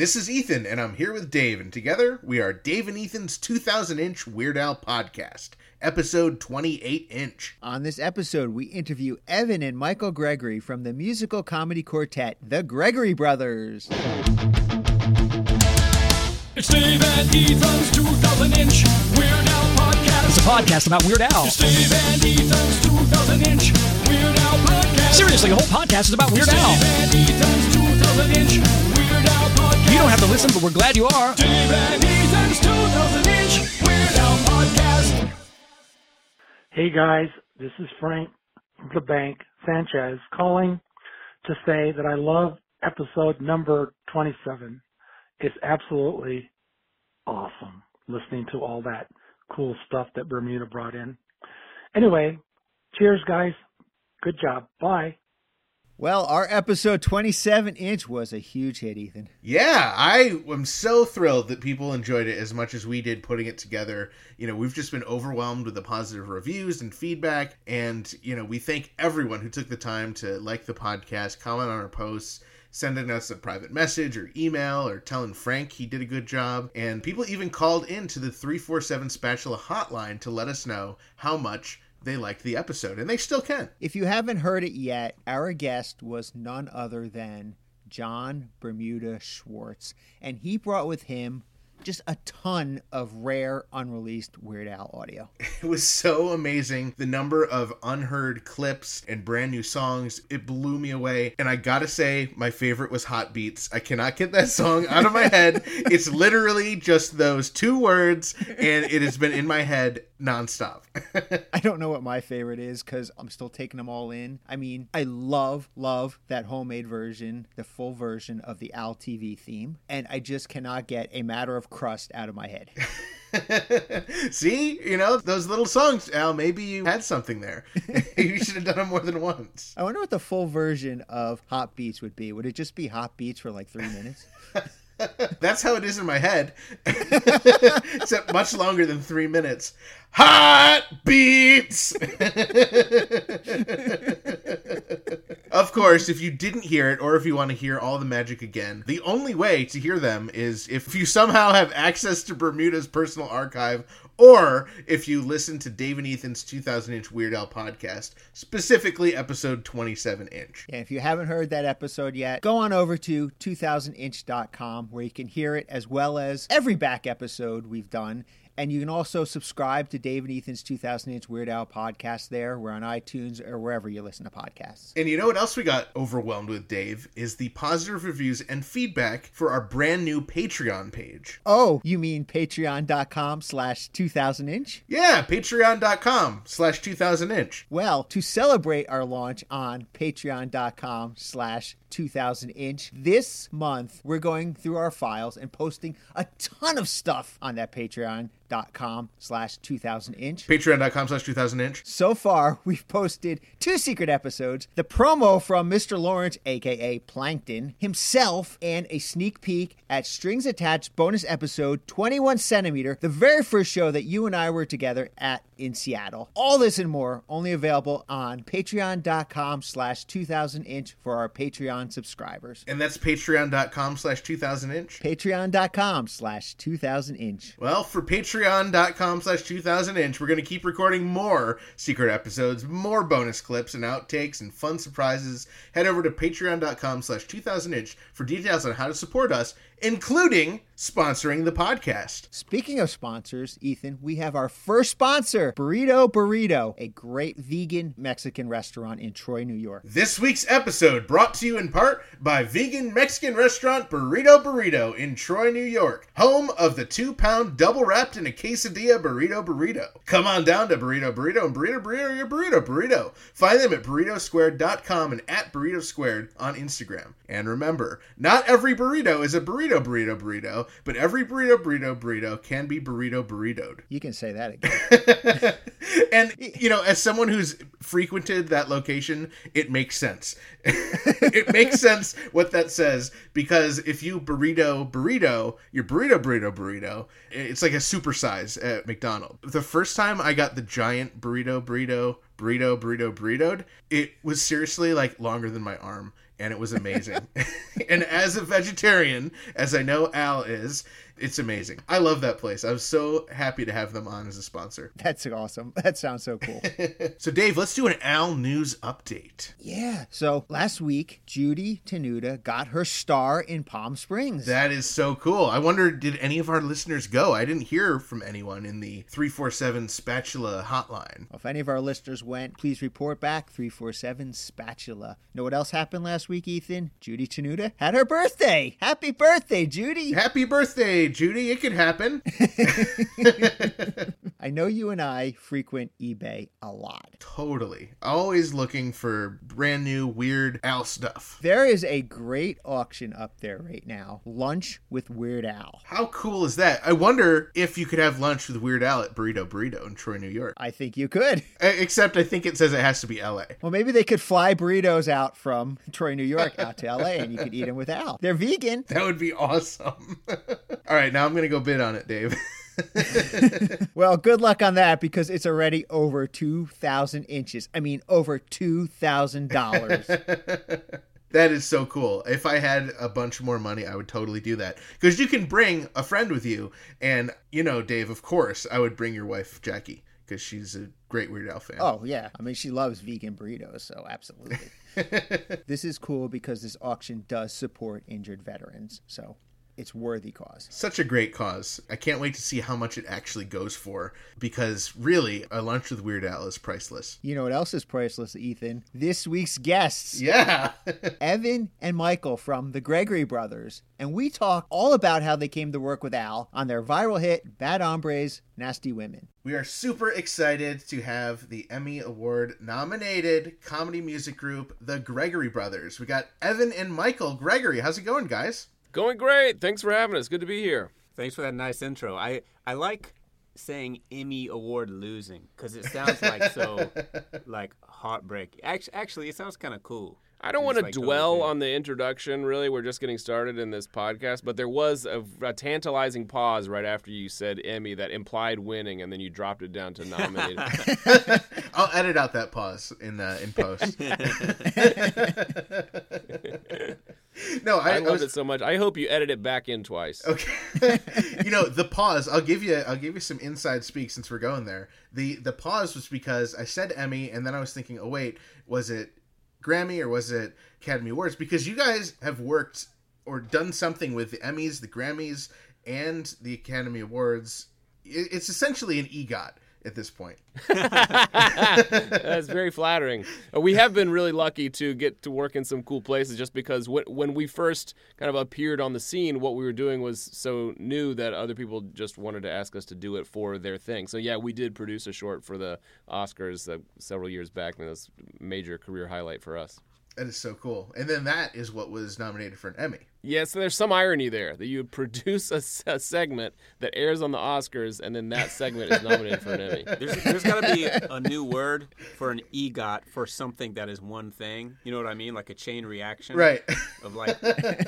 This is Ethan, and I'm here with Dave, and together we are Dave and Ethan's 2000-inch Weird Al podcast, episode 28-inch. On this episode, we interview Evan and Michael Gregory from the musical comedy quartet, The Gregory Brothers. It's Dave and Ethan's 2000-inch Weird Al podcast. It's a podcast about Weird Al. It's Dave and Ethan's 2000-inch Weird Al podcast. Seriously, the whole podcast is about Weird Al. It's Dave and Ethan's 2000-inch Weird Al podcast. You don't have to listen, but we're glad you are. Dave and Ethan's 2000-inch Weird Al podcast. Hey guys, this is Frank the Bank Sanchez calling to say that I love episode number 27. It's absolutely awesome listening to all that cool stuff that Bermuda brought in. Anyway, cheers, guys. Good job. Bye. Well, our episode 27-inch was a huge hit, Ethan. Yeah, I am so thrilled that people enjoyed it as much as we did putting it together. You know, we've just been overwhelmed with the positive reviews and feedback. And, you know, we thank everyone who took the time to like the podcast, comment on our posts, sending us a private message or email or telling Frank he did a good job. And people even called in to the 347 Spatula hotline to let us know how much they liked the episode, and they still can. If you haven't heard it yet, our guest was none other than John Bermuda Schwartz, and he brought with him just a ton of rare, unreleased Weird Al audio. It was so amazing. The number of unheard clips and brand new songs, it blew me away. And I gotta say, my favorite was Hot Beats. I cannot get that song out of my head. It's literally just those two words, and it has been in my head nonstop. I don't know what my favorite is because I'm still taking them all in. I mean, I love that homemade version, the full version of the Al TV theme. And I just cannot get A Matter of Crust out of my head. See, you know, those little songs, Al, maybe you had something there. You should have done them more than once. I wonder what the full version of Hot Beats would be. Would it just be Hot Beats for like 3 minutes? That's how it is in my head. Except much longer than 3 minutes. Hot Beats! Of course, if you didn't hear it, or if you want to hear all the magic again, the only way to hear them is if you somehow have access to Bermuda's personal archive, or if you listen to Dave and Ethan's 2000-inch Weird Al podcast, specifically episode 27-inch. Yeah, if you haven't heard that episode yet, go on over to 2000inch.com where you can hear it, as well as every back episode we've done. And you can also subscribe to Dave and Ethan's 2000-inch Weird Al podcast there. We're on iTunes or wherever you listen to podcasts. And you know what else we got overwhelmed with, Dave, is the positive reviews and feedback for our brand new Patreon page. Oh, you mean patreon.com/2000inch? Yeah, patreon.com/2000inch. Well, to celebrate our launch on patreon.com/2000inch, this month we're going through our files and posting a ton of stuff on that patreon.com/2000inch. Patreon.com/2000inch. So far, we've posted 2 secret episodes, the promo from Mr. Lawrence, aka Plankton, himself, and a sneak peek at Strings Attached bonus episode 21 Centimeter, the very first show that you and I were together at in Seattle. All this and more only available on patreon.com/2000inch for our Patreon subscribers. And that's patreon.com/2000inch. Patreon.com/2000inch. Well, for patreon.com/2000inch, we're going to keep recording more secret episodes, more bonus clips and outtakes and fun surprises. Head over to patreon.com/2000inch for details on how to support us, including sponsoring the podcast. Speaking of sponsors, Ethan, we have our first sponsor, Burrito, a great vegan Mexican restaurant in Troy, New York. This week's episode brought to you in part by vegan Mexican restaurant Burrito in Troy, New York, home of the 2-pound double wrapped in a quesadilla Burrito. Come on down to Burrito and Burrito your Burrito. Find them at burritosquared.com and at burritosquared on Instagram. And remember, not every burrito is a burrito, but every burrito can be burritoed. You can say that again. And, you know, as someone who's frequented that location, it makes sense. It makes sense what that says, because if you burrito, your burrito, it's like a supersize at McDonald's. The first time I got the giant burritoed, it was seriously like longer than my arm. and it was amazing. And as a vegetarian, as I know Al is, it's amazing. I love that place. I was so happy to have them on as a sponsor. That's awesome. That sounds so cool. So, Dave, let's do an Al news update. Yeah. So, last week, Judy Tenuta got her star in Palm Springs. That is so cool. I wonder, did any of our listeners go? I didn't hear from anyone in the 347 Spatula hotline. Well, if any of our listeners went, please report back, 347 Spatula. Know what else happened last week, Ethan? Judy Tenuta had her birthday. Happy birthday, Judy. Happy birthday, Judy. It could happen. I know you and I frequent eBay a lot. Totally. Always looking for brand new Weird Al stuff. There is a great auction up there right now. Lunch with Weird Al. How cool is that? I wonder if you could have lunch with Weird Al at Burrito Burrito in Troy, New York. I think you could. Except I think it says it has to be LA. Well, maybe they could fly burritos out from Troy, New York out to LA and you could eat them with Al. They're vegan. That would be awesome. All right, now I'm going to go bid on it, Dave. Well, good luck on that because it's already over 2,000 inches. I mean, over $2,000. That is so cool. If I had a bunch more money, I would totally do that. Because you can bring a friend with you. And, you know, Dave, of course, I would bring your wife, Jackie, because she's a great Weird Al fan. Oh, yeah. I mean, she loves vegan burritos, so absolutely. This is cool because this auction does support injured veterans, so... it's worthy cause. Such a great cause. I can't wait to see how much it actually goes for because really, a lunch with Weird Al is priceless. You know what else is priceless, Ethan? This week's guests. Yeah. Evan and Michael from The Gregory Brothers. And we talk all about how they came to work with Al on their viral hit, Bad Hombres, Nasty Women. We are super excited to have the Emmy Award nominated comedy music group, The Gregory Brothers. We got Evan and Michael Gregory. How's it going, guys? Going great. Thanks for having us. Good to be here. Thanks for that nice intro. I like saying Emmy Award losing because it sounds like so like heartbreak. Actually, it sounds kind of cool. I don't want to dwell on the introduction, really. We're just getting started in this podcast. But there was a tantalizing pause right after you said Emmy that implied winning, and then you dropped it down to nominated. I'll edit out that pause in post. No, I loved it so much. I hope you edit it back in twice. Okay. You know, the pause, I'll give you some inside speak since we're going there. The pause was because I said Emmy, and then I was thinking, oh, wait, was it Grammy or was it Academy Awards? Because you guys have worked or done something with the Emmys, the Grammys, and the Academy Awards. It's essentially an EGOT at this point. That's very flattering. We have been really lucky to get to work in some cool places just because when we first kind of appeared on the scene, what we were doing was so new that other people just wanted to ask us to do it for their thing. So yeah, we did produce a short for the Oscars several years back, and that's a major career highlight for us. That is so cool. And then that is what was nominated for an Emmy. Yeah, so there's some irony there that you produce a segment that airs on the Oscars and then that segment is nominated for an Emmy. There's got to be a new word for an EGOT for something that is one thing. You know what I mean? Like a chain reaction. Right. Of like,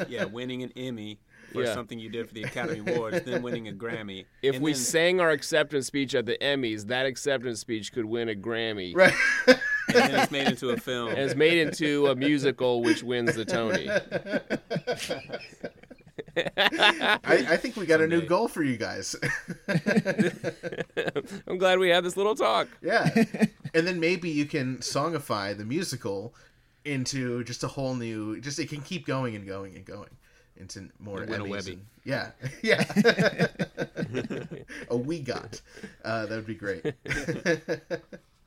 yeah, winning an Emmy. For something you did for the Academy Awards, then winning a Grammy. If we sang our acceptance speech at the Emmys, that acceptance speech could win a Grammy. Right. And then it's made into a film. And it's made into a musical, which wins the Tony. I think we got a new goal for you guys. I'm glad we had this little talk. Yeah. And then maybe you can songify the musical into just a whole new, just it can keep going and going and going. Into more Emmys. Yeah. A WeGOT. That would be great.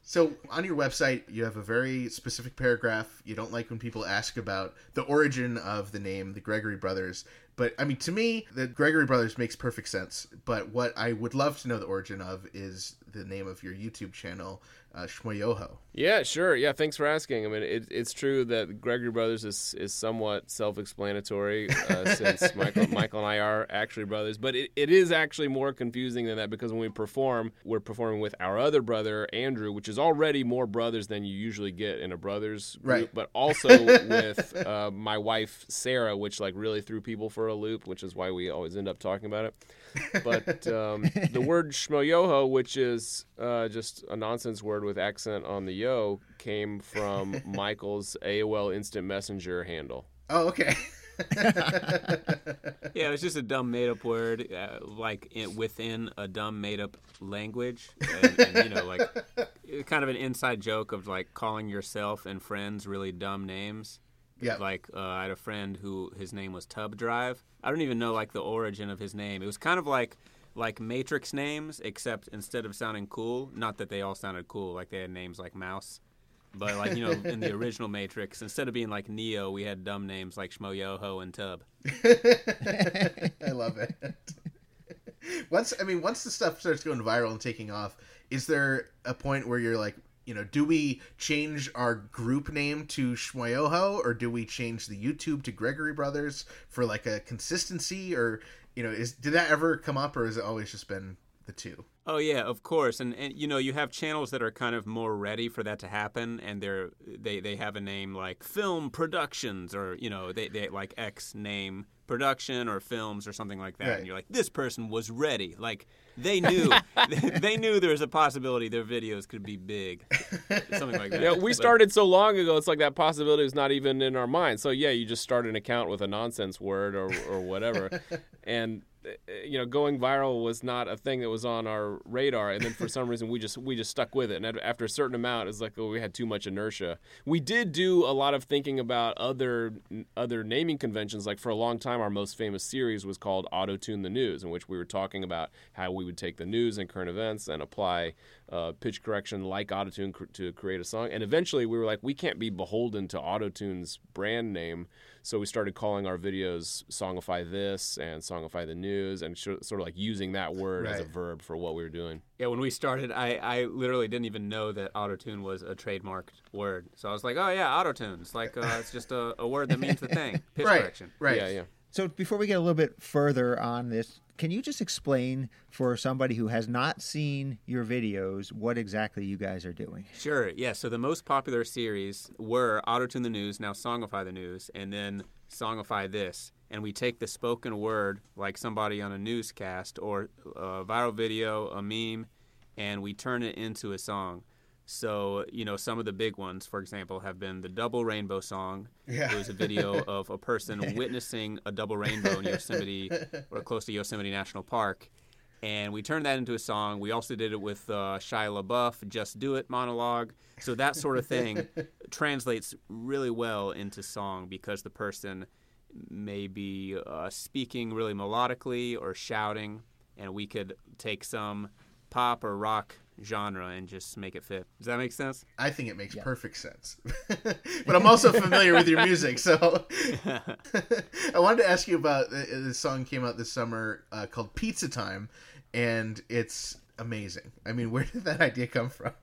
So on your website, you have a very specific paragraph. You don't like when people ask about the origin of the name, the Gregory Brothers. But, I mean, to me, the Gregory Brothers makes perfect sense. But what I would love to know the origin of is the name of your YouTube channel, Shmoyoho. Yeah, sure. Yeah, thanks for asking. I mean, it's true that Gregory Brothers is somewhat self-explanatory since Michael and I are actually brothers. But it is actually more confusing than that because when we perform, we're performing with our other brother, Andrew, which is already more brothers than you usually get in a brothers group. Right. But also with my wife, Sarah, which like really threw people for a loop, which is why we always end up talking about it. But the word Shmoyoho, which is is just a nonsense word with accent on the yo came from Michael's AOL Instant Messenger handle. Oh, okay. Yeah, it's just a dumb made-up word, like within a dumb made-up language, and you know, like kind of an inside joke of like calling yourself and friends really dumb names. Yeah, like I had a friend who his name was Tub Drive. I don't even know like the origin of his name. It was kind of like Matrix names, except instead of sounding cool, not that they all sounded cool, like they had names like Mouse. But, like, you know, in the original Matrix, instead of being like Neo, we had dumb names like Shmoyoho and Tub. I love it. Once the stuff starts going viral and taking off, is there a point where you're like, you know, do we change our group name to Shmoyoho, or do we change the YouTube to Gregory Brothers for, like, a consistency? Or, you know, did that ever come up, or has it always just been the two? Oh, yeah, of course. And you know, you have channels that are kind of more ready for that to happen, and they have a name like Film Productions, or, you know, they like X name production or films or something like that. Right. And you're like, this person was ready. Like, they knew. They knew there was a possibility their videos could be big. Something like that. Yeah, we started so long ago, it's like that possibility was not even in our mind. So, yeah, you just start an account with a nonsense word or whatever. And... you know, going viral was not a thing that was on our radar, and then for some reason we just stuck with it. And after a certain amount, it's like, oh, we had too much inertia. We did do a lot of thinking about other naming conventions. Like for a long time, our most famous series was called Auto-Tune the News, in which we were talking about how we would take the news and current events and apply pitch correction like Auto-Tune to create a song. And eventually, we were like, we can't be beholden to Auto-Tune's brand name. So we started calling our videos Songify This and Songify the News, and sort of like using that word as a verb for what we were doing. Yeah, when we started, I literally didn't even know that autotune was a trademarked word. So I was like, oh, yeah, autotune. It's like it's just a word that means the thing. Pitch correction. Right. Yeah, yeah. So before we get a little bit further on this, can you just explain for somebody who has not seen your videos what exactly you guys are doing? Sure, yeah. So the most popular series were Auto-Tune the News, now Songify the News, and then Songify This. And we take the spoken word, like somebody on a newscast or a viral video, a meme, and we turn it into a song. So, you know, some of the big ones, for example, have been the Double Rainbow song. Yeah. It was a video of a person witnessing a double rainbow in Yosemite or close to Yosemite National Park. And we turned that into a song. We also did it with Shia LaBeouf, Just Do It monologue. So that sort of thing translates really well into song because the person may be speaking really melodically or shouting, and we could take some pop or rock genre and just make it fit. Does that make sense? I think it makes perfect sense. But I'm also familiar with your music, so I wanted to ask you about this song came out this summer called Pizza Time, and it's amazing. I mean, where did that idea come from?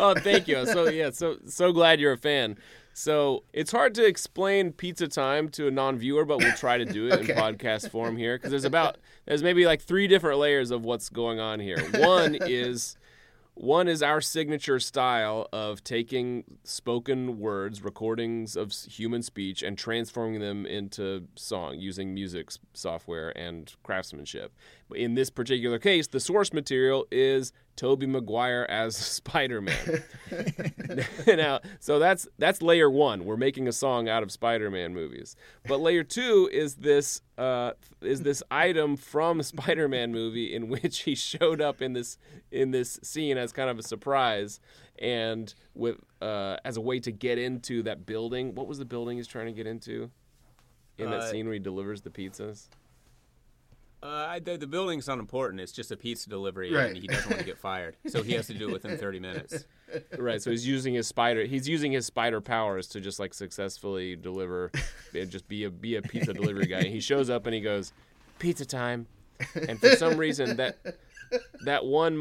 Oh, thank you. So glad you're a fan. So it's hard to explain Pizza Time to a non-viewer, but we'll try to do it in podcast form here, because there's maybe like three different layers of what's going on here. One is our signature style of taking spoken words, recordings of human speech, and transforming them into song using music software and craftsmanship. In this particular case, the source material is Tobey Maguire as Spider-Man. Now, so that's layer one. We're making a song out of Spider-Man movies. But layer two is this item from Spider-Man movie in which he showed up in this scene as kind of a surprise, and with as a way to get into that building. What was the building he's trying to get into in that scene where he delivers the pizzas? The building's not important. It's just a pizza delivery, and he doesn't want to get fired, so he has to do it within 30 minutes. Right. So he's using his spider powers to just like successfully deliver, and just be a pizza delivery guy. And he shows up and he goes, "Pizza time!" And for some reason that one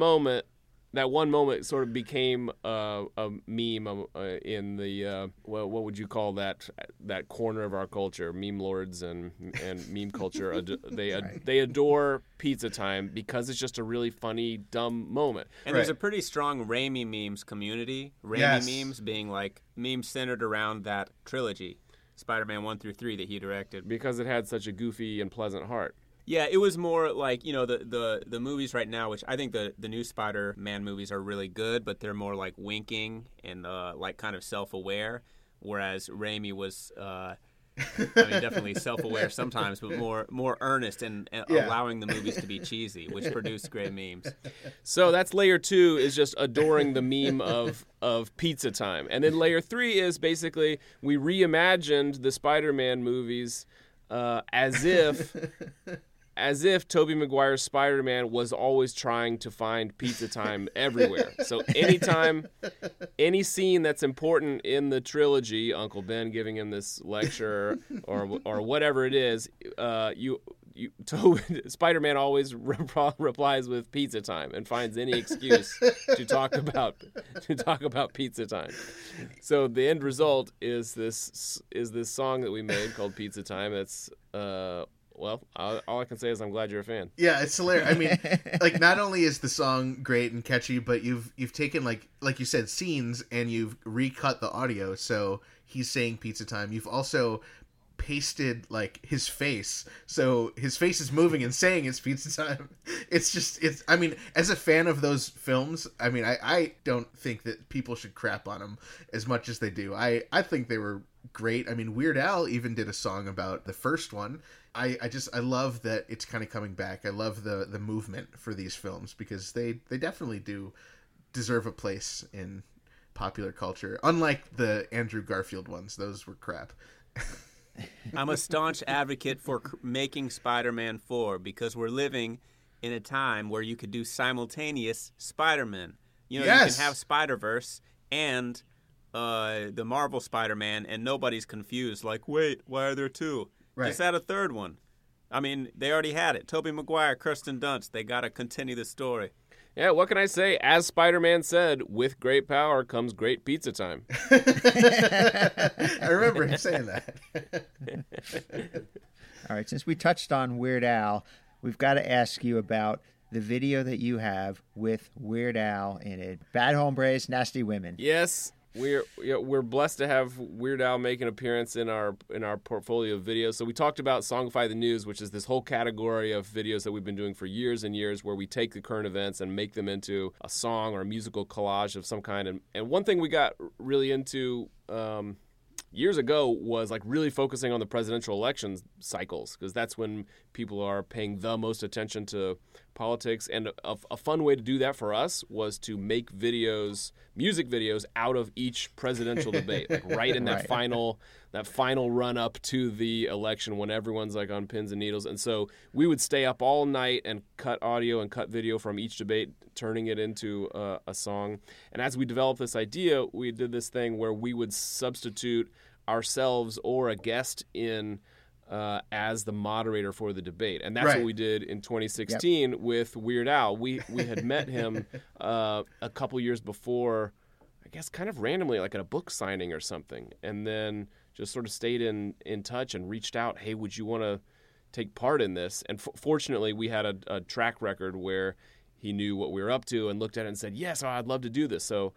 moment sort of became a meme in the what would you call that corner of our culture? Meme lords and meme culture. They adore Pizza Time because it's just a really funny, dumb moment. And there's a pretty strong Raimi memes community. Raimi memes being like memes centered around that trilogy, Spider-Man 1 through 3 that he directed, because it had such a goofy and pleasant heart. Yeah, it was more like, you know, the movies right now, which I think the new Spider-Man movies are really good, but they're more like winking and like kind of self-aware, whereas Raimi was, definitely self-aware sometimes, but more earnest and yeah. allowing the movies to be cheesy, which produced great memes. So that's layer 2 is just adoring the meme of pizza time. And then layer 3 is basically we reimagined the Spider-Man movies as if Tobey Maguire's Spider-Man was always trying to find pizza time everywhere. So anytime, any scene that's important in the trilogy, Uncle Ben giving him this lecture or whatever it is, Spider-Man always replies with pizza time and finds any excuse to talk about pizza time. So the end result is this song that we made called Pizza Time. That's well, all I can say is I'm glad you're a fan. Yeah, it's hilarious. I mean, like, not only is the song great and catchy, but you've taken, like you said, scenes and you've recut the audio. So he's saying pizza time. You've also pasted, like, his face. So his face is moving and saying it's pizza time. As a fan of those films, I mean, I don't think that people should crap on them as much as they do. I think they were great. I mean, Weird Al even did a song about the first one. I love that it's kind of coming back. I love the movement for these films because they definitely do deserve a place in popular culture. Unlike the Andrew Garfield ones, those were crap. I'm a staunch advocate for making Spider-Man 4 because we're living in a time where you could do simultaneous Spider-Man. You know, yes. You can have Spider-Verse and the Marvel Spider-Man, and nobody's confused. Like, wait, why are there two? Right. Just add a third one. I mean, they already had it. Tobey Maguire, Kirsten Dunst. They got to continue the story. Yeah, what can I say? As Spider-Man said, with great power comes great pizza time. I remember him saying that. All right, since we touched on Weird Al, we've got to ask you about the video that you have with Weird Al in it. Bad Hombres, Nasty Women. Yes. We're blessed to have Weird Al make an appearance in our portfolio of videos. So we talked about Songify the News, which is this whole category of videos that we've been doing for years and years where we take the current events and make them into a song or a musical collage of some kind. And one thing we got really into years ago was like really focusing on the presidential election cycles because that's when people are paying the most attention to politics. And a fun way to do that for us was to make videos, music videos, out of each presidential debate, like right in that right. final run up to the election when everyone's like on pins and needles. And so we would stay up all night and cut audio and cut video from each debate, turning it into a song. And as we developed this idea, we did this thing where we would substitute ourselves or a guest in as the moderator for the debate. And that's right. What we did in 2016 yep. with Weird Al. We had met him a couple years before, I guess kind of randomly, like at a book signing or something, and then just sort of stayed in touch and reached out, hey, would you want to take part in this? And fortunately, we had a track record where he knew what we were up to and looked at it and said, yes, I'd love to do this. So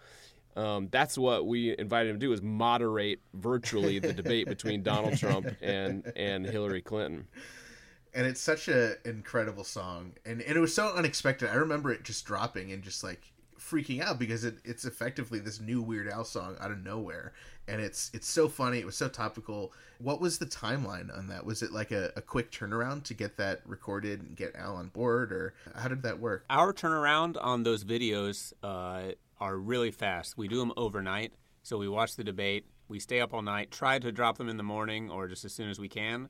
that's what we invited him to do, is moderate virtually the debate between Donald Trump and Hillary Clinton. And it's such an incredible song. And it was so unexpected. I remember it just dropping and just like freaking out because it's effectively this new Weird Al song out of nowhere. And it's so funny. It was so topical. What was the timeline on that? Was it like a quick turnaround to get that recorded and get Al on board? Or how did that work? Our turnaround on those videos are really fast. We do them overnight. So we watch the debate. We stay up all night, try to drop them in the morning or just as soon as we can.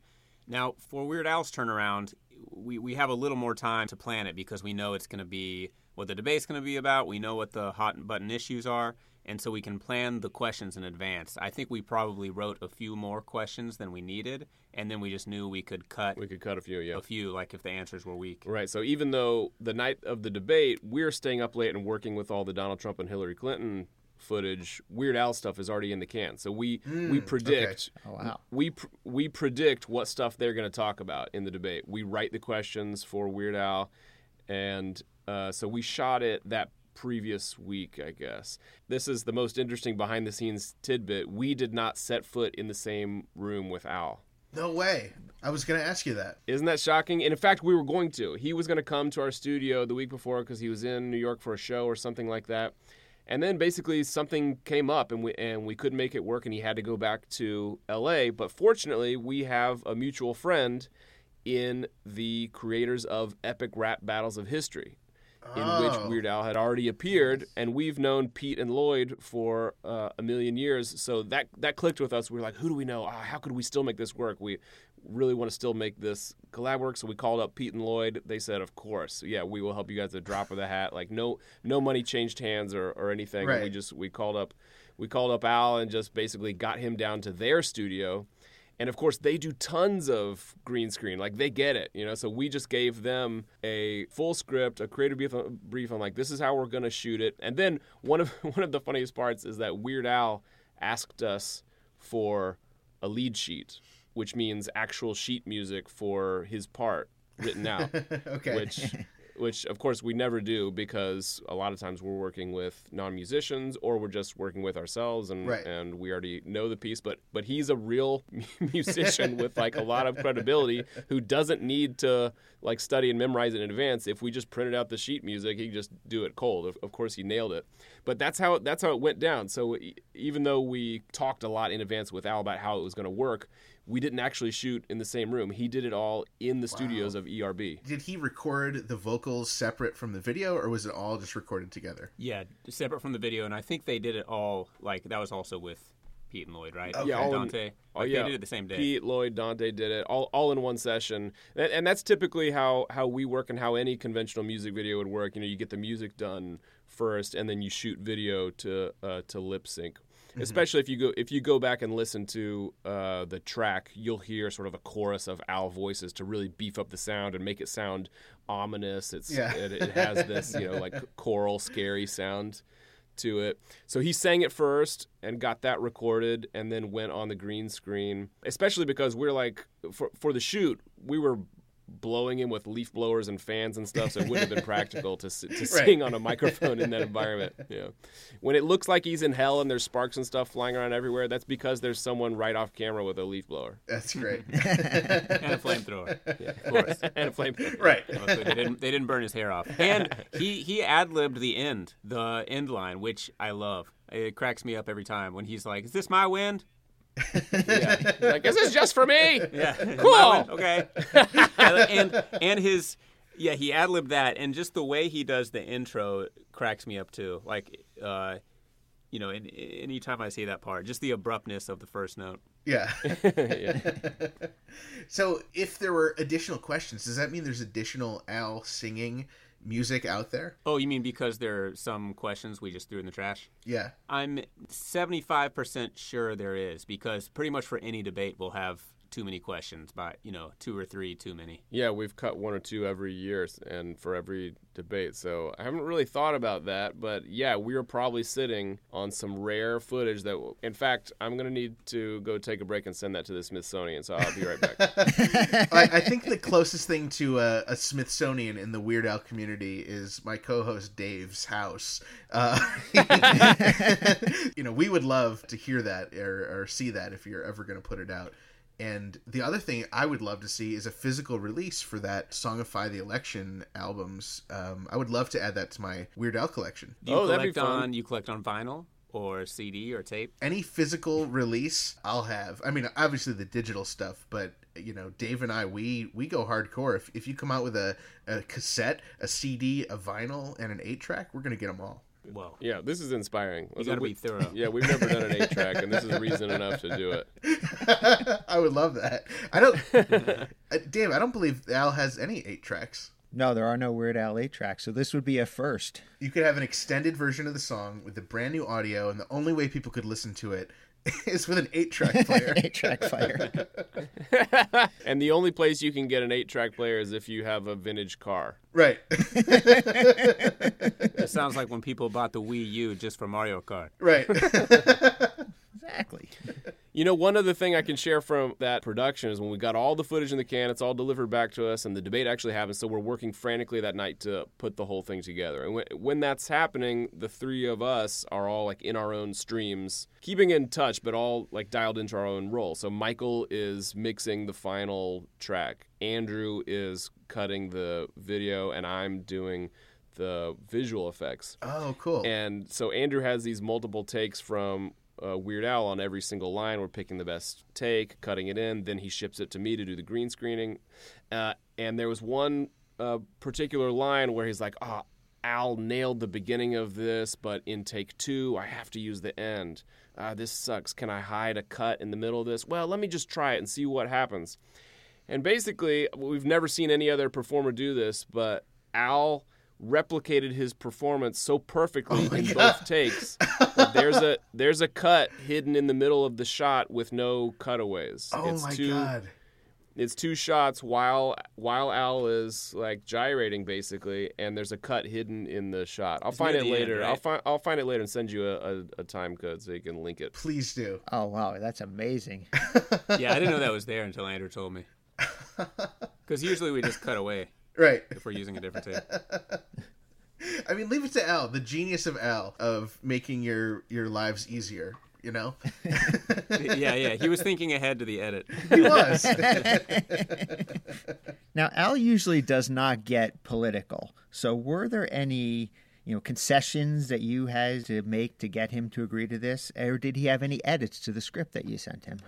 Now, for Weird Al's turnaround, we have a little more time to plan it because we know it's going to be what the debate's going to be about. We know what the hot button issues are. And so we can plan the questions in advance. I think we probably wrote a few more questions than we needed, and then we just knew we could cut. We could cut a few, yeah. A few, like if the answers were weak. Right, so even though the night of the debate, we're staying up late and working with all the Donald Trump and Hillary Clinton footage, Weird Al stuff is already in the can. So we predict okay. Oh, wow. we predict what stuff they're going to talk about in the debate. We write the questions for Weird Al, and so we shot it that previous week, I guess. This is the most interesting behind the scenes tidbit. We did not set foot in the same room with Al. No way. I was going to ask you that. Isn't that shocking? And in fact, we were going to. He was going to come to our studio the week before because he was in New York for a show or something like that. And then basically something came up and we couldn't make it work and he had to go back to LA. But fortunately, we have a mutual friend in the creators of Epic Rap Battles of History, in which Weird Al had already appeared. And we've known Pete and Lloyd for a million years. So that clicked with us. We were like, who do we know? How could we still make this work? We really want to still make this collab work. So we called up Pete and Lloyd. They said, of course. Yeah, we will help you guys at the drop of the hat. Like no money changed hands or anything. Right. And we called up Al and just basically got him down to their studio. And, of course, they do tons of green screen. Like, they get it, you know. So we just gave them a full script, a creative brief on, like, this is how we're going to shoot it. And then one of the funniest parts is that Weird Al asked us for a lead sheet, which means actual sheet music for his part written out. Okay. Which, of course, we never do because a lot of times we're working with non-musicians or we're just working with ourselves and right. and we already know the piece. But he's a real musician with, like, a lot of credibility who doesn't need to, like, study and memorize it in advance. If we just printed out the sheet music, he could just do it cold. Of course, he nailed it. But that's how it went down. So even though we talked a lot in advance with Al about how it was going to work, we didn't actually shoot in the same room. He did it all in the studios of ERB. Did he record the vocals separate from the video, or was it all just recorded together? Yeah, separate from the video, and I think they did it all, like, that was also with Pete and Lloyd, right? Okay. Yeah, all Dante. They did it the same day. Pete, Lloyd, Dante did it all in one session. And that's typically how we work and how any conventional music video would work. You know, you get the music done first, and then you shoot video to lip sync. Mm-hmm. Especially if you go back and listen to the track, you'll hear sort of a chorus of Al voices to really beef up the sound and make it sound ominous. It has this, you know, like choral, scary sound to it. So he sang it first and got that recorded and then went on the green screen, especially because we're like, for the shoot, we were blowing him with leaf blowers and fans and stuff, so it wouldn't have been practical to sing on a microphone in that environment. Yeah. When it looks like he's in hell and there's sparks and stuff flying around everywhere, that's because there's someone right off camera with a leaf blower. That's great. And a flamethrower. Yeah, of course. And a flamethrower. Right. Oh, so they didn't burn his hair off. And he ad-libbed the end line, which I love. It cracks me up every time when he's like, is this my wind? Yeah. Like, this is just for me. Yeah. Cool. Okay. and his, yeah, he ad-libbed that, and just the way he does the intro cracks me up too. Like, you know, any time I see that part, just the abruptness of the first note. Yeah. Yeah. So, if there were additional questions, does that mean there's additional Al singing music out there? Oh, you mean because there are some questions we just threw in the trash? Yeah. I'm 75% sure there is, because pretty much for any debate we'll have too many questions, by, you know, two or three too many. Yeah, we've cut one or two every year and for every debate, so I haven't really thought about that, but yeah, we are probably sitting on some rare footage that, in fact, I'm going to need to go take a break and send that to the Smithsonian, so I'll be right back. I think the closest thing to a Smithsonian in the Weird Al community is my co-host Dave's house. You know, we would love to hear that or see that if you're ever going to put it out. And the other thing I would love to see is a physical release for that Songify the Election albums. I would love to add that to my Weird Al collection. Do you collect on vinyl or CD or tape? Any physical release I'll have. I mean, obviously the digital stuff, but, you know, Dave and I, we go hardcore. If you come out with a cassette, a CD, a vinyl, and an 8-track, we're going to get them all. Whoa. Yeah, this is inspiring. You gotta be thorough. Yeah, we've never done an 8-track, and this is reason enough to do it. I would love that. Dave, I don't believe Al has any 8-tracks. No, there are no Weird Al 8-tracks, so this would be a first. You could have an extended version of the song with the brand new audio, and the only way people could listen to it is with an 8-track player. An 8-track player. And the only place you can get an 8-track player is if you have a vintage car. Right. It sounds like when people bought the Wii U just for Mario Kart. Right. Exactly. You know, one other thing I can share from that production is when we got all the footage in the can, it's all delivered back to us, and the debate actually happens, so we're working frantically that night to put the whole thing together. And when that's happening, the three of us are all, like, in our own streams, keeping in touch, but all, like, dialed into our own role. So Michael is mixing the final track. Andrew is cutting the video, and I'm doing the visual effects. Oh, cool. And so Andrew has these multiple takes from... Weird Al on every single line. We're picking the best take, cutting it in, then he ships it to me to do the green screening. And there was one particular line where he's like, "Ah, Al nailed the beginning of this, but in take two, I have to use the end. This sucks. Can I hide a cut in the middle of this? Well, let me just try it and see what happens." And basically, we've never seen any other performer do this, but Al replicated his performance so perfectly in both takes. There's a cut hidden in the middle of the shot with no cutaways. Oh my God. It's two shots while Al is like gyrating basically, and there's a cut hidden in the shot. I'll find it later. End, right? I'll find it later and send you a time code so you can link it. Please do. Oh wow, that's amazing. Yeah, I didn't know that was there until Andrew told me. Because usually we just cut away. Right. If we're using a different tape. I mean, leave it to Al, the genius of Al, of making your lives easier, you know? Yeah. He was thinking ahead to the edit. He was. Now, Al usually does not get political. So were there any, concessions that you had to make to get him to agree to this? Or did he have any edits to the script that you sent him?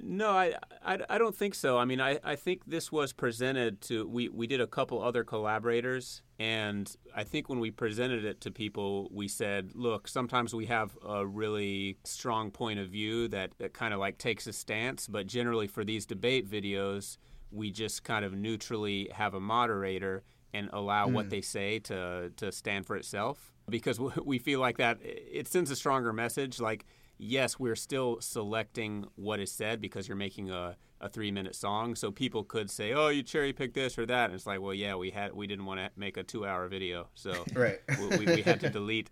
No, I don't think so. I mean, I think this was presented to... We did a couple other collaborators, and I think when we presented it to people, we said, look, sometimes we have a really strong point of view that kind of like takes a stance, but generally for these debate videos, we just kind of neutrally have a moderator and allow what they say to stand for itself, because we feel like that it sends a stronger message. Like, yes, we're still selecting what is said because you're making a 3-minute song, so people could say, "Oh, you cherry picked this or that," and it's like, well, yeah, we didn't want to make a 2-hour video, so right. we had to delete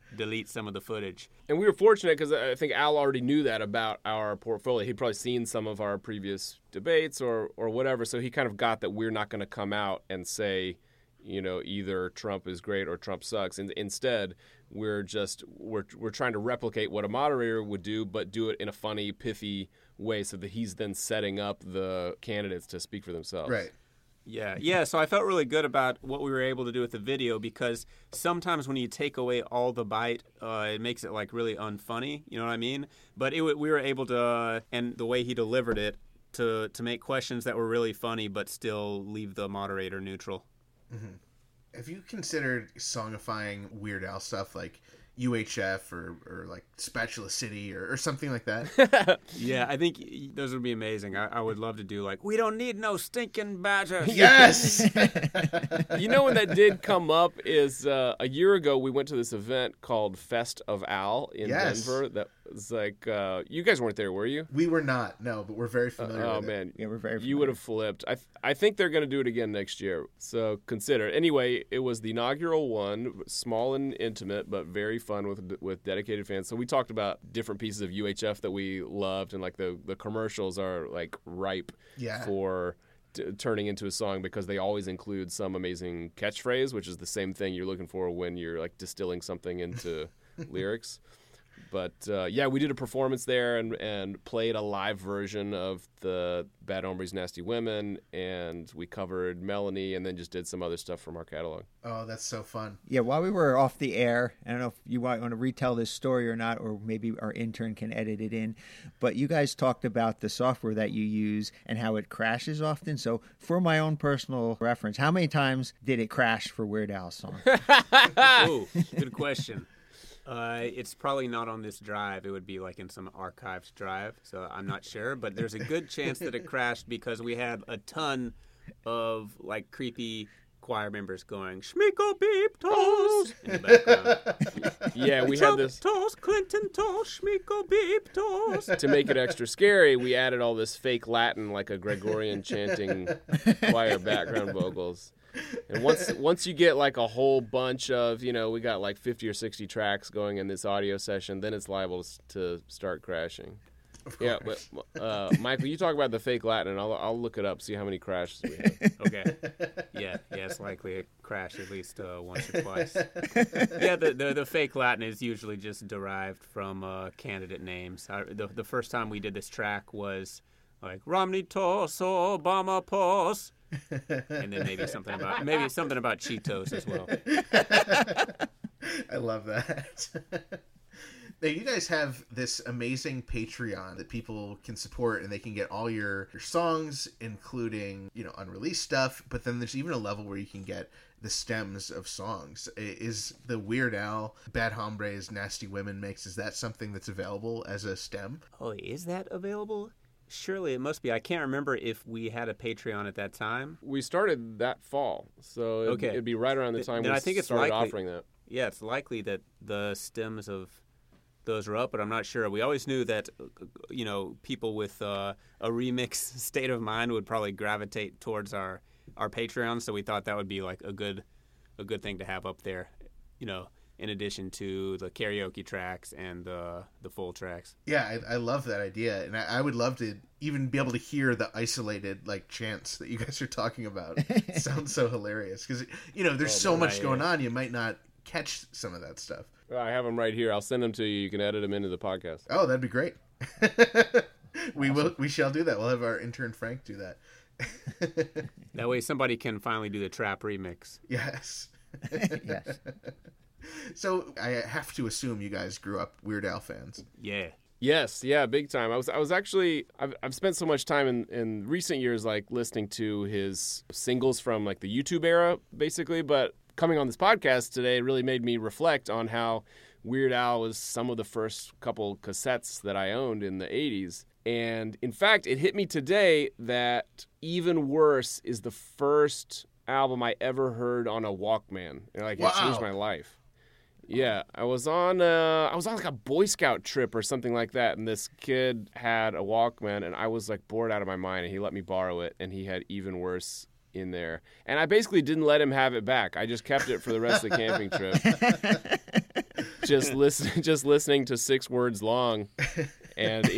some of the footage. And we were fortunate because I think Al already knew that about our portfolio. He'd probably seen some of our previous debates or whatever, so he kind of got that we're not going to come out and say, either Trump is great or Trump sucks. And instead, we're trying to replicate what a moderator would do, but do it in a funny, pithy way so that he's then setting up the candidates to speak for themselves. Right. Yeah. So I felt really good about what we were able to do with the video, because sometimes when you take away all the bite, it makes it like really unfunny. You know what I mean? But we were able to, and the way he delivered it, to make questions that were really funny, but still leave the moderator neutral. Mm-hmm. Have you considered songifying Weird Al stuff like UHF or like Spatula City or something like that? Yeah, I think those would be amazing. I would love to do like, "We don't need no stinking badgers." Yes! When that did come up is a year ago we went to this event called Fest of Al in Denver. That was like, you guys weren't there, were you? We were not, no, but we're very familiar with it. Oh, man. Yeah, we're very familiar. You would have flipped. I think they're going to do it again next year, so consider. Anyway, it was the inaugural one, small and intimate, but very fun with dedicated fans. So we talked about different pieces of UHF that we loved, and like the commercials are like ripe for turning into a song, because they always include some amazing catchphrase, which is the same thing you're looking for when you're like distilling something into lyrics. But we did a performance there and played a live version of the Bad Hombres Nasty Women, and we covered Melanie, and then just did some other stuff from our catalog. Oh, that's so fun. Yeah, while we were off the air, I don't know if you want to retell this story or not, or maybe our intern can edit it in, but you guys talked about the software that you use and how it crashes often. So for my own personal reference, how many times did it crash for Weird Al's song? Oh, good question. It's probably not on this drive. It would be like in some archived drive, so I'm not sure. But there's a good chance that it crashed, because we had a ton of like creepy choir members going "Schmeeko beep toes" in the background. Yeah, we had this toes, Clinton toes, Schmeeko beep toes. To make it extra scary, we added all this fake Latin, like a Gregorian chanting choir background vocals. And once you get like a whole bunch of, we got like 50 or 60 tracks going in this audio session, then it's liable to start crashing. Yeah, but Michael, you talk about the fake Latin, and I'll look it up, see how many crashes we have. Okay. Yeah, it's likely a crash at least once or twice. Yeah, the fake Latin is usually just derived from candidate names. The first time we did this track was like Romney toss, Obama pause, and then maybe something about Cheetos as well. I love that. Now, you guys have this amazing Patreon that people can support, and they can get all your songs, including, unreleased stuff. But then there's even a level where you can get the stems of songs. Is the Weird Al, Bad Hombres, Nasty Women mix, is that something that's available as a stem? Oh, is that available? Surely it must be. I can't remember if we had a Patreon at that time. We started that fall, so it'd be right around the time offering that. Yeah, it's likely that the stems of those are up, but I'm not sure. We always knew that, people with a remix state of mind would probably gravitate towards our Patreon, so we thought that would be like a good thing to have up there, in addition to the karaoke tracks and the full tracks. Yeah, I love that idea, and I would love to even be able to hear the isolated chants that you guys are talking about. It sounds so hilarious because there's so much going on, you might not catch some of that stuff. I have them right here. I'll send them to you. You can edit them into the podcast. Oh, that'd be great. We shall do that. We'll have our intern Frank do that. That way somebody can finally do the trap remix. Yes. Yes. So I have to assume you guys grew up Weird Al fans. Yeah. Yes, yeah, big time. I was actually, I've spent so much time in recent years listening to his singles from the YouTube era basically, but coming on this podcast today really made me reflect on how Weird Al was some of the first couple cassettes that I owned in the 80s. And in fact, it hit me today that Even Worse is the first album I ever heard on a Walkman. It changed my life. Yeah, I was on a Boy Scout trip or something like that, and this kid had a Walkman, and I was bored out of my mind, and he let me borrow it, and he had Even Worse in there, and I basically didn't let him have it back. I just kept it for the rest of the camping trip, just listening to 6 words long, and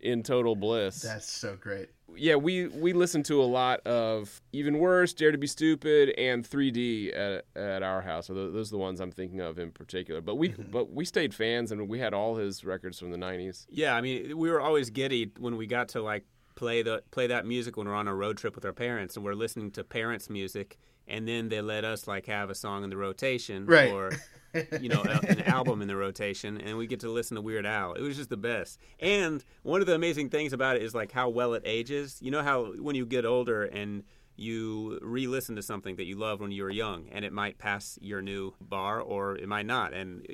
in total bliss. That's so great. Yeah, we listened to a lot of Even Worse, Dare to Be Stupid, and 3D at our house. So those are the ones I'm thinking of in particular. But we stayed fans, and we had all his records from the '90s. Yeah, I mean, we were always giddy when we got to play that music when we're on a road trip with our parents, and we're listening to parents' music, and then they let us have a song in the rotation, right, or an album in the rotation, and we get to listen to Weird Al. It was just the best. And one of the amazing things about it is how well it ages. You know how when you get older and you re-listen to something that you loved when you were young, and it might pass your new bar or it might not. And,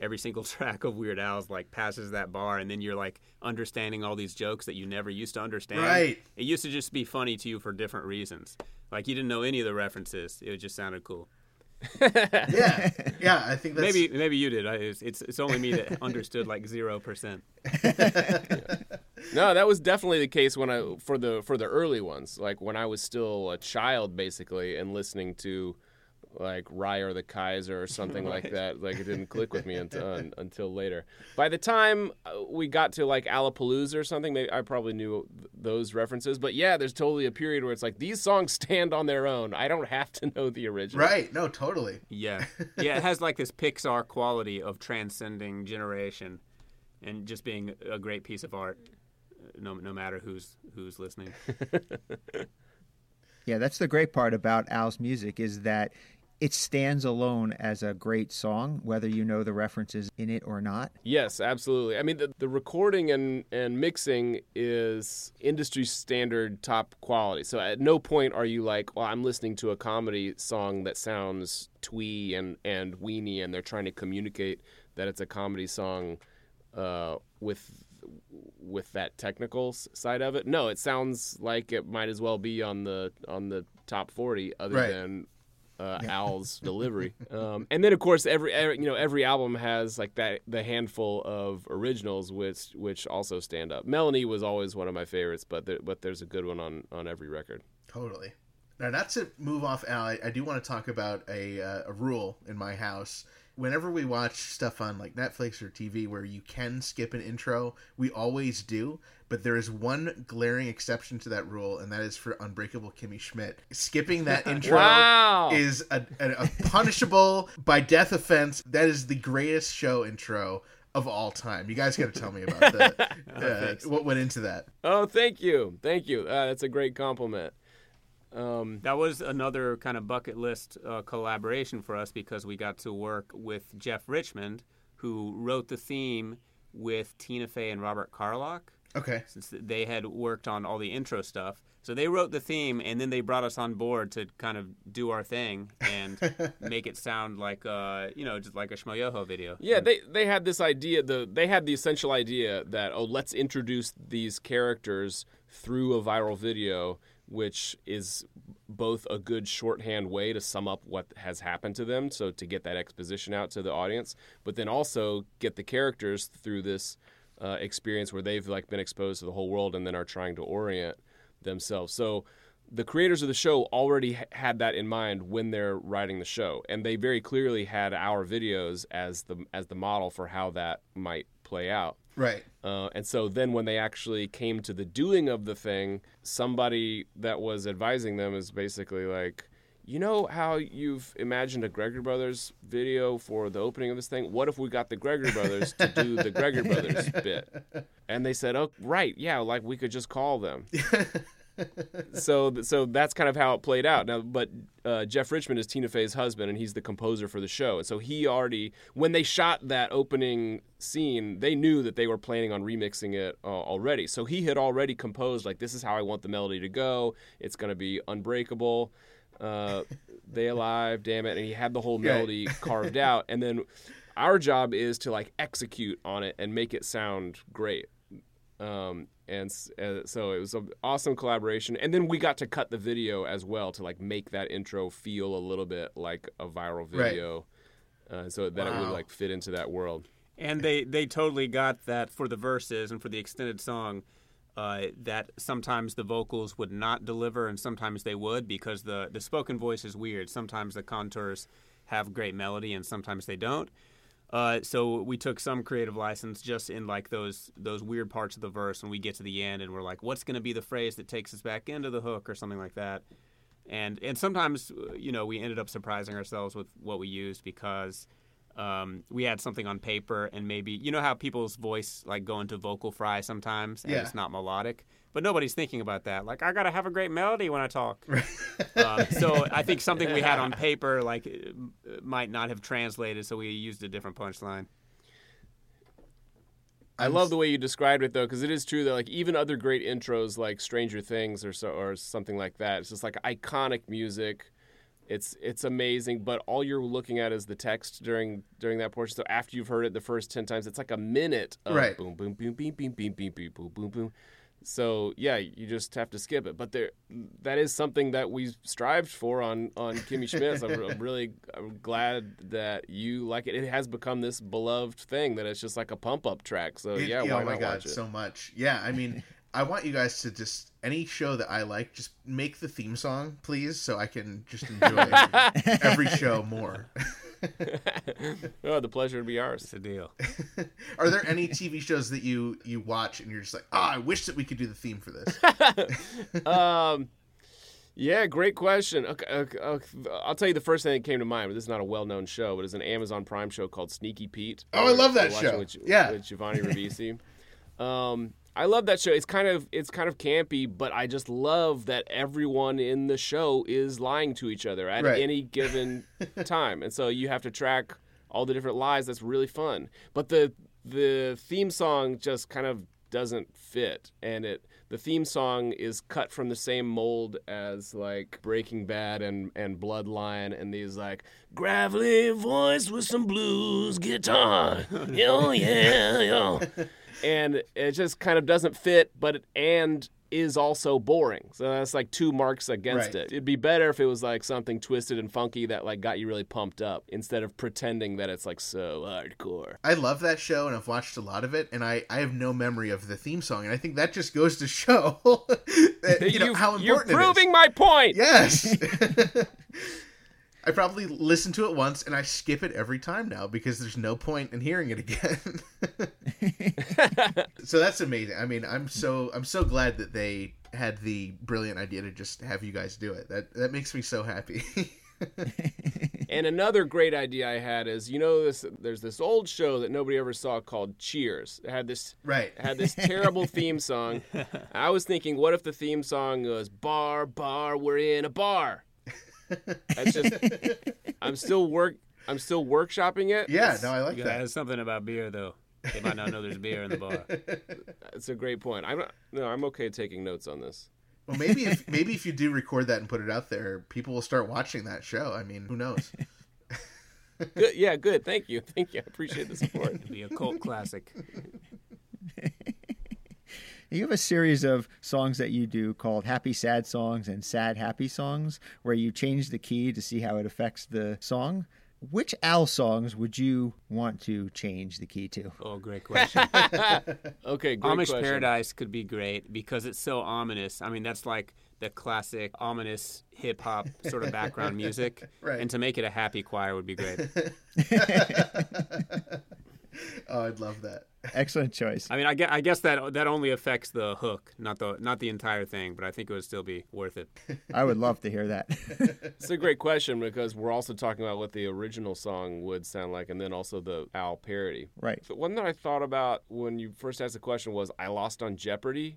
every single track of Weird Al's passes that bar, and then you're understanding all these jokes that you never used to understand. Right. It used to just be funny to you for different reasons. You didn't know any of the references. It just sounded cool. Yeah, I think that's... Maybe you did. It's only me that understood 0%. Yeah. No, that was definitely the case when for the early ones, when I was still a child, basically, and listening to Ryer the Kaiser or something right. like that. It didn't click with me until later. By the time we got to Alapalooza or something, maybe I probably knew those references. But yeah, there's totally a period where it's these songs stand on their own. I don't have to know the original. Right. No, totally. Yeah. Yeah. It has this Pixar quality of transcending generation and just being a great piece of art, no matter who's listening. Yeah, that's the great part about Al's music, is that it stands alone as a great song, whether you know the references in it or not. Yes, absolutely. I mean, the recording and mixing is industry standard top quality. So at no point are you I'm listening to a comedy song that sounds twee and weenie, and they're trying to communicate that it's a comedy song with that technical side of it. No, it sounds like it might as well be on the top 40 other right. than Al's delivery. And then of course every album has the handful of originals which also stand up. Melanie was always one of my favorites, but there's a good one on every record. Totally. Now, not to move off Al, I do want to talk about a rule in my house. Whenever we watch stuff on like Netflix or TV where you can skip an intro, we always do. But there is one glaring exception to that rule, and that is for Unbreakable Kimmy Schmidt. Skipping that intro is a punishable by death offense. That is the greatest show intro of all time. You guys got to tell me about that. What went into that? Oh, thank you. Thank you. That's a great compliment. That was another kind of bucket list collaboration for us because we got to work with Jeff Richmond, who wrote the theme with Tina Fey and Robert Carlock. Okay. Since they had worked on all the intro stuff. So they wrote the theme, and then they brought us on board to kind of do our thing and make it sound like, just like a Shmoyoho video. Yeah, they had this idea. They had the essential idea that, let's introduce these characters through a viral video, which is both a good shorthand way to sum up what has happened to them, so to get that exposition out to the audience, but then also get the characters through this experience where they've like been exposed to the whole world and then are trying to orient themselves. So the creators of the show already had that in mind when they're writing the show, and they very clearly had our videos as the model for how that might play out. Right. And so then when they actually came to the doing of the thing, somebody that was advising them is basically like, you know how you've imagined a Gregory Brothers video for the opening of this thing? What if we got the Gregory Brothers to do the Gregory Brothers bit? And they said, oh, right, yeah, like we could just call them. So that's kind of how it played out. Now, but Jeff Richmond is Tina Fey's husband, and he's the composer for the show. And so he already, when they shot that opening scene, they knew that they were planning on remixing it already. So he had already composed, like, this is how I want the melody to go. It's going to be Unbreakable. They Alive, damn it. And he had the whole melody carved out. And then our job is to, like, execute on it and make it sound great. And so it was an awesome collaboration. And then we got to cut the video as well to, like, make that intro feel a little bit like a viral video. Right. So that it would, like, fit into that world. And they totally got that for the verses and for the extended song, that sometimes the vocals would not deliver and sometimes they would, because the spoken voice is weird. Sometimes the contours have great melody and sometimes they don't. So we took some creative license just in like those weird parts of the verse, and we get to the end and we're like, what's going to be the phrase that takes us back into the hook or something like that? And sometimes, we ended up surprising ourselves with what we used because we had something on paper, and maybe, how people's voice like go into vocal fry sometimes and it's not melodic, but nobody's thinking about that. Like, I got to have a great melody when I talk. So I think something we had on paper like might not have translated, so we used a different punchline. I love the way you described it, though, because it is true that, like, even other great intros like Stranger Things or something like that, it's just like iconic music. It's amazing, but all you're looking at is the text during that portion. So after you've heard it the first 10 times, it's like a minute of boom, boom, boom, boom, boom, boom, boom, boom, boom, boom, boom. So, yeah, you just have to skip it. But that is something that we strived for on Kimmy Schmidt. So I'm really glad that you like it. It has become this beloved thing that it's just like a pump-up track. So, why not watch it? Oh, my God, so much. Yeah, I mean... I want you guys to just, any show that I like, just make the theme song, please, so I can just enjoy every show more. Oh, the pleasure would be ours. It's a deal. Are there any TV shows that you watch and you're just like, I wish that we could do the theme for this? Yeah, great question. Okay, I'll tell you the first thing that came to mind, but this is not a well-known show, but it's an Amazon Prime show called Sneaky Pete. Oh, I love that show. With Giovanni Ravisi. I love that show. It's kind of campy, but I just love that everyone in the show is lying to each other at any given time. And so you have to track all the different lies. That's really fun. But the theme song just kind of doesn't fit. And the theme song is cut from the same mold as like Breaking Bad and Bloodline and these like gravelly voice with some blues guitar. Oh yeah. And it just kind of doesn't fit, but it and is also boring. So that's like 2 marks against it. It'd be better if it was like something twisted and funky that like got you really pumped up instead of pretending that it's like so hardcore. I love that show and I've watched a lot of it, and I have no memory of the theme song, and I think that just goes to show that, you know, how important it is. You're proving my point! Yes! I probably listen to it once and I skip it every time now because there's no point in hearing it again. So that's amazing. I mean, I'm so glad that they had the brilliant idea to just have you guys do it. That makes me so happy. And another great idea I had is, you know, there's this old show that nobody ever saw called Cheers. It had this terrible theme song. I was thinking, what if the theme song goes bar, bar, we're in a bar? That's just I'm still workshopping it. Yeah, no, I like that. There's something about beer though. They might not know there's beer in the bar. That's a great point. I'm okay taking notes on this. Well, maybe if you do record that and put it out there, people will start watching that show. I mean, who knows? Good, yeah, good. Thank you. I appreciate the support. It'll be a cult classic. You have a series of songs that you do called Happy Sad Songs and Sad Happy Songs, where you change the key to see how it affects the song. Which Al songs would you want to change the key to? Oh, great question. Okay, great Amish question. Paradise could be great because it's so ominous. I mean, that's like the classic ominous hip-hop sort of background music. Right. And to make it a happy choir would be great. Oh, I'd love that. Excellent choice. I mean, I guess that only affects the hook, not the entire thing, but I think it would still be worth it. I would love to hear that. It's a great question because we're also talking about what the original song would sound like, and then also the Al parody. Right. The one that I thought about when you first asked the question was I Lost on Jeopardy,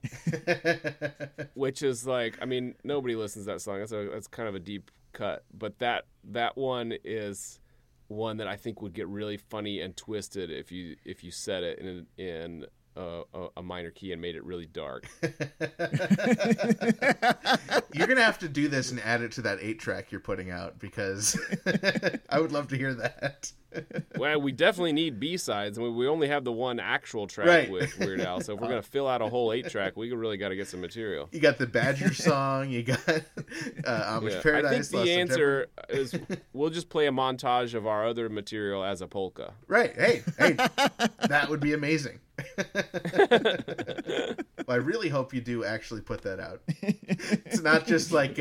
which is like, I mean, nobody listens to that song. That's kind of a deep cut, but that one is one that I think would get really funny and twisted if you set it in a minor key and made it really dark. You're going to have to do this and add it to that 8-track you're putting out because I would love to hear that. Well, we definitely need B-sides. I mean, we only have the one actual track with Weird Al, so if we're going to fill out a whole 8-track, we really got to get some material. You got the Badger song, you got Amish Paradise. I think the answer is we'll just play a montage of our other material as a polka. Right. Hey, that would be amazing. Well, I really hope you do actually put that out. It's not just like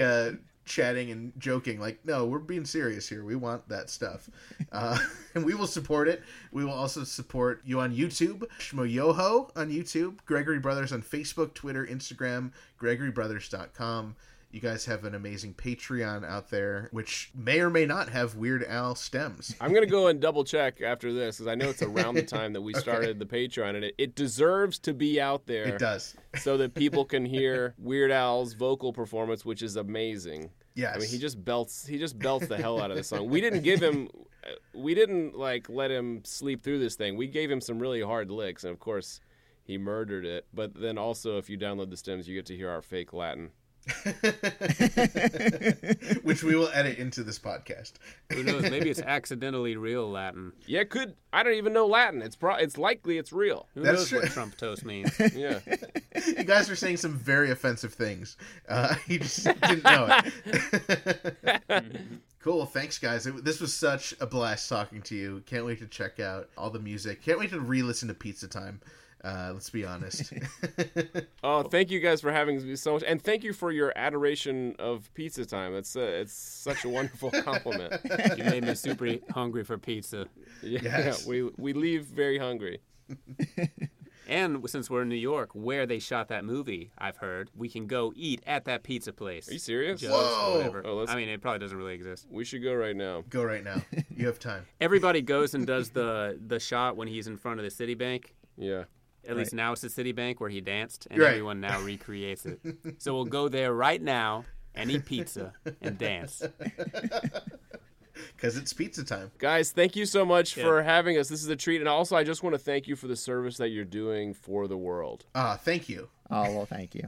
chatting and joking. Like, no, we're being serious here. We want that stuff. And we will support it. We will also support you on YouTube, Shmoyoho on YouTube, Gregory Brothers on Facebook, Twitter, Instagram, GregoryBrothers.com. You guys have an amazing Patreon out there, which may or may not have Weird Al stems. I'm going to go and double check after this because I know it's around the time that we started the Patreon, and it deserves to be out there. It does. So that people can hear Weird Al's vocal performance, which is amazing. Yes. I mean, he just belts the hell out of this song. We didn't like let him sleep through this thing. We gave him some really hard licks, and of course, he murdered it. But then also, if you download the stems, you get to hear our fake Latin. Which we will edit into this podcast. Who knows? Maybe it's accidentally real Latin. Yeah, it could. I don't even know Latin. It's likely it's real. Who knows what Trump toast means? Yeah. You guys are saying some very offensive things. You just didn't know it. Cool. Thanks, guys. This was such a blast talking to you. Can't wait to check out all the music. Can't wait to re-listen to Pizza Time. Let's be honest. Oh, thank you guys for having me so much. And thank you for your adoration of Pizza Time. It's such a wonderful compliment. You made me super hungry for pizza. Yeah, we leave very hungry. And since we're in New York, where they shot that movie, I've heard, we can go eat at that pizza place. Are you serious? Just, whoa! Whatever. Oh, I mean, it probably doesn't really exist. We should go right now. Go right now. You have time. Everybody goes and does the shot when he's in front of the Citibank. Yeah. At least now it's the Citibank where he danced, and everyone now recreates it. So we'll go there right now and eat pizza and dance. Because it's pizza time. Guys, thank you so much for having us. This is a treat. And also, I just want to thank you for the service that you're doing for the world. Thank you. Oh, well, thank you.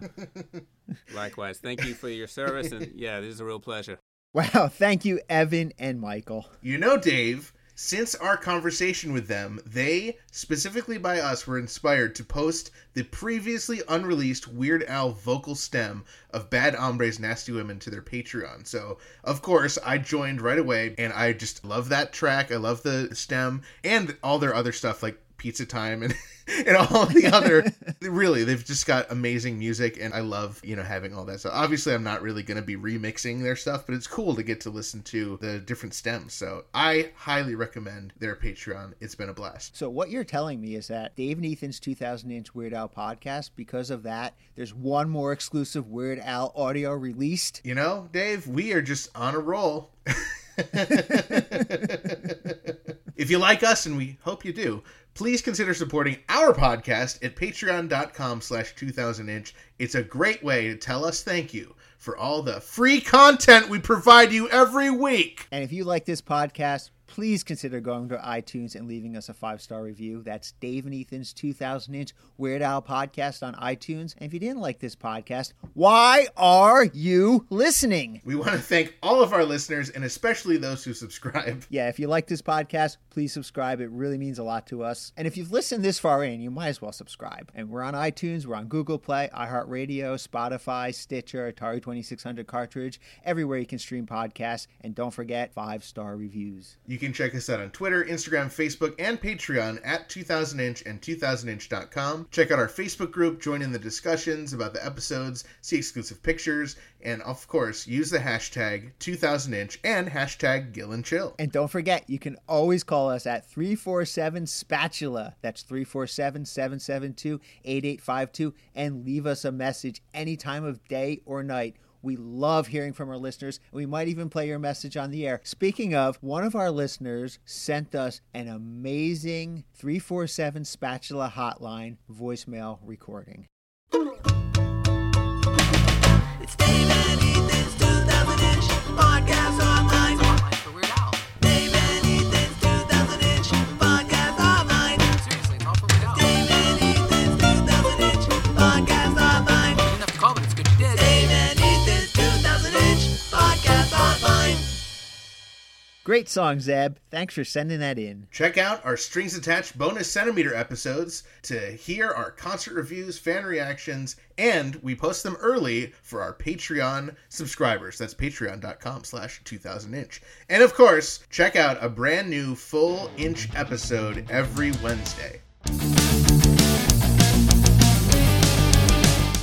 Likewise. Thank you for your service. And, yeah, this is a real pleasure. Wow. Thank you, Evan and Michael. You know, Dave, Since our conversation with them, they, specifically by us, were inspired to post the previously unreleased Weird Al vocal stem of Bad Hombre's Nasty Women to their Patreon. So, of course, I joined right away, and I just love that track. I love the stem and all their other stuff, like Pizza Time and all the other. Really, they've just got amazing music, and I love, you know, having all that stuff. Obviously, I'm not really going to be remixing their stuff, but it's cool to get to listen to the different stems. So I highly recommend their Patreon. It's been a blast. So what you're telling me is that Dave and Ethan's 2000 Inch Weird Al podcast, because of that, there's one more exclusive Weird Al audio released. You know, Dave, we are just on a roll. If you like us, and we hope you do, please consider supporting our podcast at patreon.com/2000inch. It's a great way to tell us thank you for all the free content we provide you every week. And if you like this podcast, please consider going to iTunes and leaving us a 5-star review. That's Dave and Ethan's 2000 Inch Weird Al podcast on iTunes. And if you didn't like this podcast, why are you listening? We want to thank all of our listeners, and especially those who subscribe. Yeah, if you like this podcast, please subscribe. It really means a lot to us. And if you've listened this far in, you might as well subscribe. And we're on iTunes, we're on Google Play, iHeartRadio, Spotify, Stitcher, Atari 2600 cartridge, everywhere you can stream podcasts. And don't forget, 5-star reviews. You can check us out on Twitter, Instagram, Facebook, and Patreon at 2000inch and 2000inch.com. Check out our Facebook group, join in the discussions about the episodes, see exclusive pictures, and of course, use the hashtag 2000inch and hashtag Gill and Chill. And don't forget, you can always call us at 347-SPATULA. That's 347-772-8852, and leave us a message any time of day or night. We love hearing from our listeners. We might even play your message on the air. Speaking of, one of our listeners sent us an amazing 347 Spatula Hotline voicemail recording. It's Dave and Ethan's 2000 Inch Podcast Online. For Weird Al. Dave and Ethan's 2000 Inch Podcast Online. Seriously, it's all for Weird Al. Dave and Ethan's 2000 Inch Podcast Online. You didn't have to call, but it's good you did. Dave and Great song, Zeb. Thanks for sending that in. Check out our Strings Attached bonus centimeter episodes to hear our concert reviews, fan reactions, and we post them early for our Patreon subscribers. That's patreon.com/2000inch. And of course, check out a brand new full inch episode every Wednesday.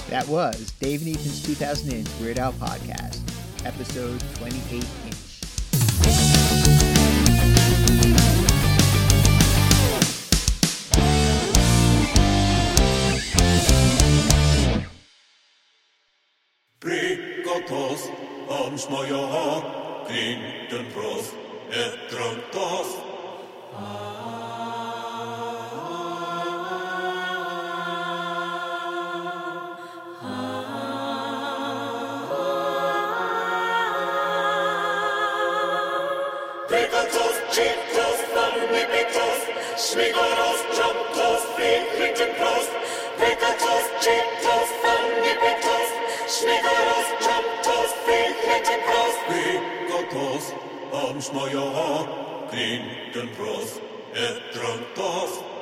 That was Dave and Ethan's 2000 Inch Weird Al Podcast, episode 28. Rikkotos, om Shmoyoho, Clinton pros, et Trump tos. Rikkotos, cheat tos, nam whippy tos, Shmigoros, Trump tos, Clinton pros. Rikkotos, cheat tos, nam whippy tos, Shmigoros, Trump tos, Clinton pros. Rikkotos, om Shmoyoho, Clinton pros, et Trump tos.